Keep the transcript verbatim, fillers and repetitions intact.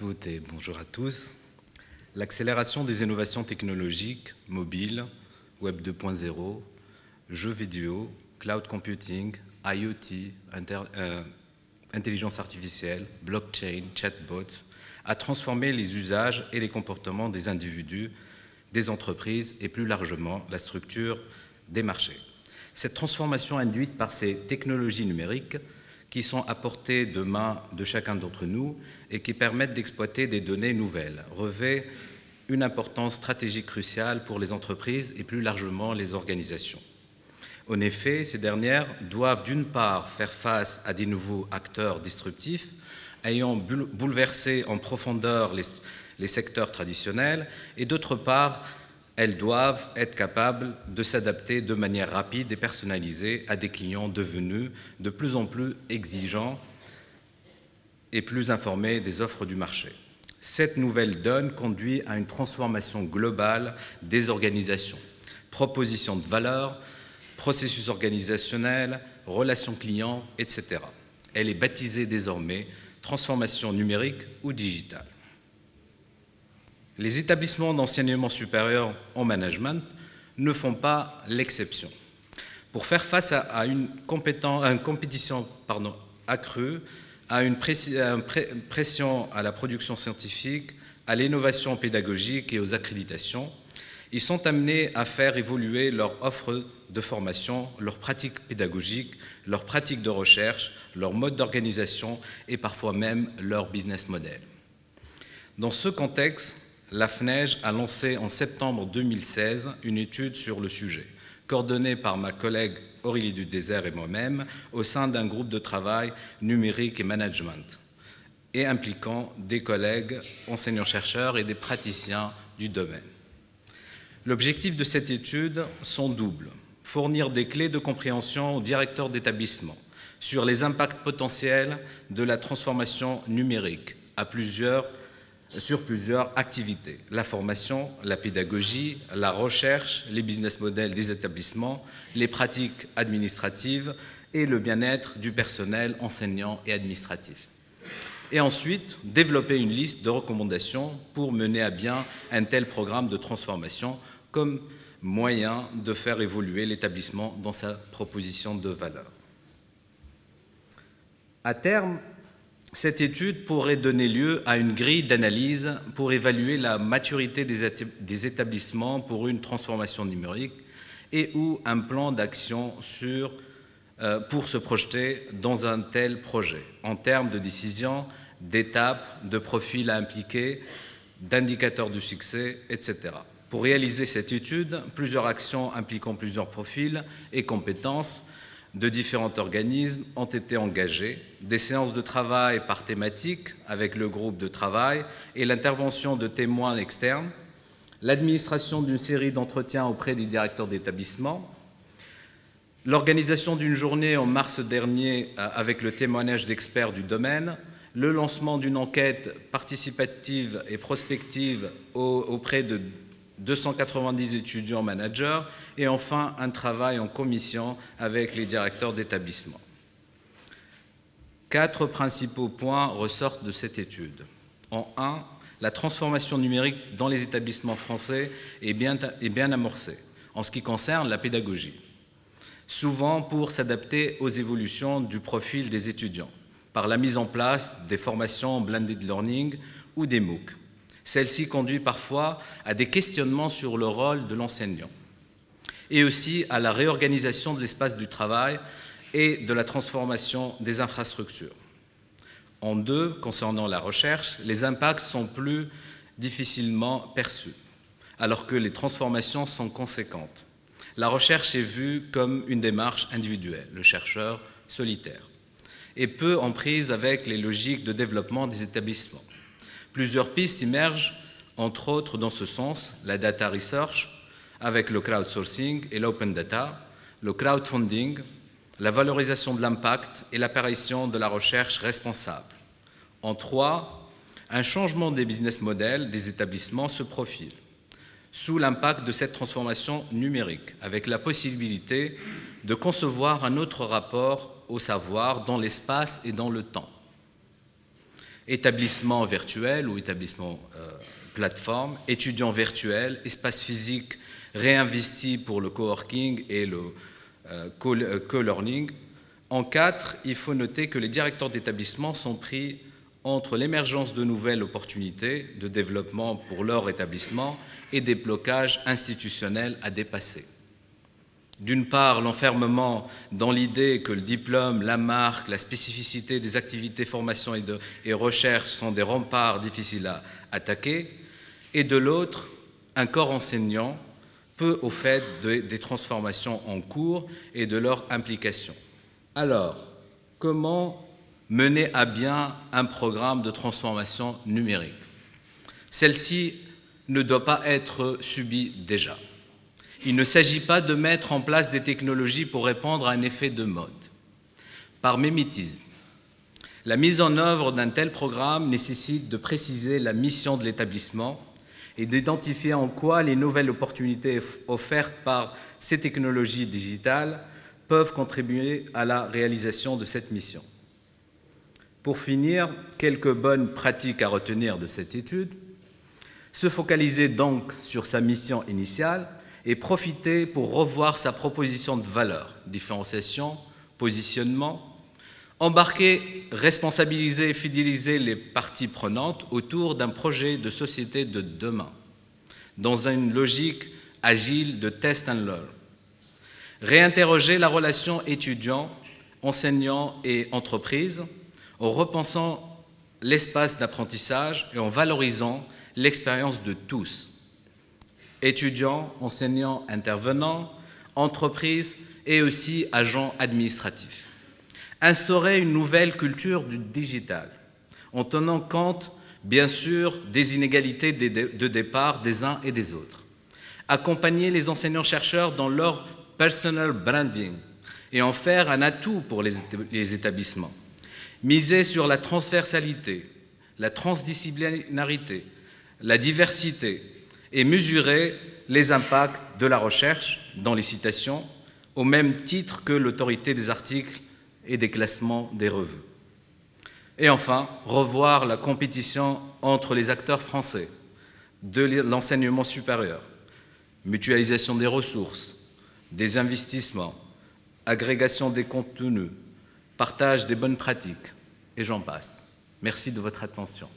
toutes et bonjour à tous. L'accélération des innovations technologiques, mobiles, web deux point zéro, jeux vidéo, cloud computing, I O T, inter, euh, intelligence artificielle, blockchain, chatbots, a transformé les usages et les comportements des individus, des entreprises et plus largement la structure des marchés. Cette transformation induite par ces technologies numériques qui sont à portée de main de chacun d'entre nous et qui permettent d'exploiter des données nouvelles, revêt une importance stratégique cruciale pour les entreprises et plus largement les organisations. En effet, ces dernières doivent d'une part faire face à des nouveaux acteurs disruptifs ayant bouleversé en profondeur les, les secteurs traditionnels et d'autre part, elles doivent être capables de s'adapter de manière rapide et personnalisée à des clients devenus de plus en plus exigeants et plus informés des offres du marché. Cette nouvelle donne conduit à une transformation globale des organisations, propositions de valeur, processus organisationnel, relations clients, et cetera. Elle est baptisée désormais transformation numérique ou digitale. Les établissements d'enseignement supérieur en management ne font pas l'exception. Pour faire face à une, à une compétition pardon, accrue, à une pression à la production scientifique, à l'innovation pédagogique et aux accréditations, ils sont amenés à faire évoluer leur offre de formation, leurs pratiques pédagogiques, leurs pratiques de recherche, leurs modes d'organisation et parfois même leur business model. Dans ce contexte, la FNEGE a lancé en septembre deux mille seize une étude sur le sujet, coordonnée par ma collègue Aurélie Dudésert et moi-même au sein d'un groupe de travail numérique et management et impliquant des collègues enseignants-chercheurs et des praticiens du domaine. L'objectif de cette étude sont doubles. Fournir des clés de compréhension aux directeurs d'établissement sur les impacts potentiels de la transformation numérique à plusieurs, sur plusieurs activités. La formation, la pédagogie, la recherche, les business models des établissements, les pratiques administratives et le bien-être du personnel enseignant et administratif. Et ensuite, développer une liste de recommandations pour mener à bien un tel programme de transformation comme moyen de faire évoluer l'établissement dans sa proposition de valeur. À terme, cette étude pourrait donner lieu à une grille d'analyse pour évaluer la maturité des établissements pour une transformation numérique et ou un plan d'action sur pour se projeter dans un tel projet, en termes de décisions, d'étapes, de profils à impliquer, d'indicateurs de succès, et cetera. Pour réaliser cette étude, plusieurs actions impliquant plusieurs profils et compétences de différents organismes ont été engagés, des séances de travail par thématique avec le groupe de travail et l'intervention de témoins externes, l'administration d'une série d'entretiens auprès des directeurs d'établissement, l'organisation d'une journée en mars dernier avec le témoignage d'experts du domaine, le lancement d'une enquête participative et prospective auprès de deux cent quatre-vingt-dix étudiants managers et enfin un travail en commission avec les directeurs d'établissement. Quatre principaux points ressortent de cette étude. En un, la transformation numérique dans les établissements français est bien, est bien amorcée en ce qui concerne la pédagogie, souvent pour s'adapter aux évolutions du profil des étudiants, par la mise en place des formations blended learning ou des MOOC. Celle-ci conduit parfois à des questionnements sur le rôle de l'enseignant et aussi à la réorganisation de l'espace du travail et de la transformation des infrastructures. En deux, concernant la recherche, les impacts sont plus difficilement perçus, alors que les transformations sont conséquentes. La recherche est vue comme une démarche individuelle, le chercheur solitaire, et peu en prise avec les logiques de développement des établissements. Plusieurs pistes émergent, entre autres dans ce sens, la data research avec le crowdsourcing et l'open data, le crowdfunding, la valorisation de l'impact et l'apparition de la recherche responsable. En trois, un changement des business models des établissements se profile sous l'impact de cette transformation numérique, avec la possibilité de concevoir un autre rapport au savoir dans l'espace et dans le temps. établissement virtuel ou établissement euh, plateforme, étudiants virtuels, espace physique réinvesti pour le coworking et le euh, co-learning. En quatre, il faut noter que les directeurs d'établissement sont pris entre l'émergence de nouvelles opportunités de développement pour leur établissement et des blocages institutionnels à dépasser. D'une part, l'enfermement dans l'idée que le diplôme, la marque, la spécificité des activités formation et, de, et recherche sont des remparts difficiles à attaquer, et de l'autre, un corps enseignant peu au fait de, des transformations en cours et de leur implication. Alors, comment mener à bien un programme de transformation numérique? Celle-ci ne doit pas être subie déjà. Il ne s'agit pas de mettre en place des technologies pour répondre à un effet de mode. Par mimétisme, la mise en œuvre d'un tel programme nécessite de préciser la mission de l'établissement et d'identifier en quoi les nouvelles opportunités offertes par ces technologies digitales peuvent contribuer à la réalisation de cette mission. Pour finir, quelques bonnes pratiques à retenir de cette étude. Se focaliser donc sur sa mission initiale et profiter pour revoir sa proposition de valeur, différenciation, positionnement. Embarquer, responsabiliser et fidéliser les parties prenantes autour d'un projet de société de demain, dans une logique agile de test and learn. Réinterroger la relation étudiant, enseignant et entreprise, en repensant l'espace d'apprentissage et en valorisant l'expérience de tous, étudiants, enseignants, intervenants, entreprises et aussi agents administratifs. Instaurer une nouvelle culture du digital, en tenant compte, bien sûr, des inégalités de départ des uns et des autres. Accompagner les enseignants-chercheurs dans leur personal branding et en faire un atout pour les établissements. Miser sur la transversalité, la transdisciplinarité, la diversité et mesurer les impacts de la recherche dans les citations au même titre que l'autorité des articles et des classements des revues. Et enfin, revoir la compétition entre les acteurs français de l'enseignement supérieur, mutualisation des ressources, des investissements, agrégation des contenus, partage des bonnes pratiques, et j'en passe. Merci de votre attention.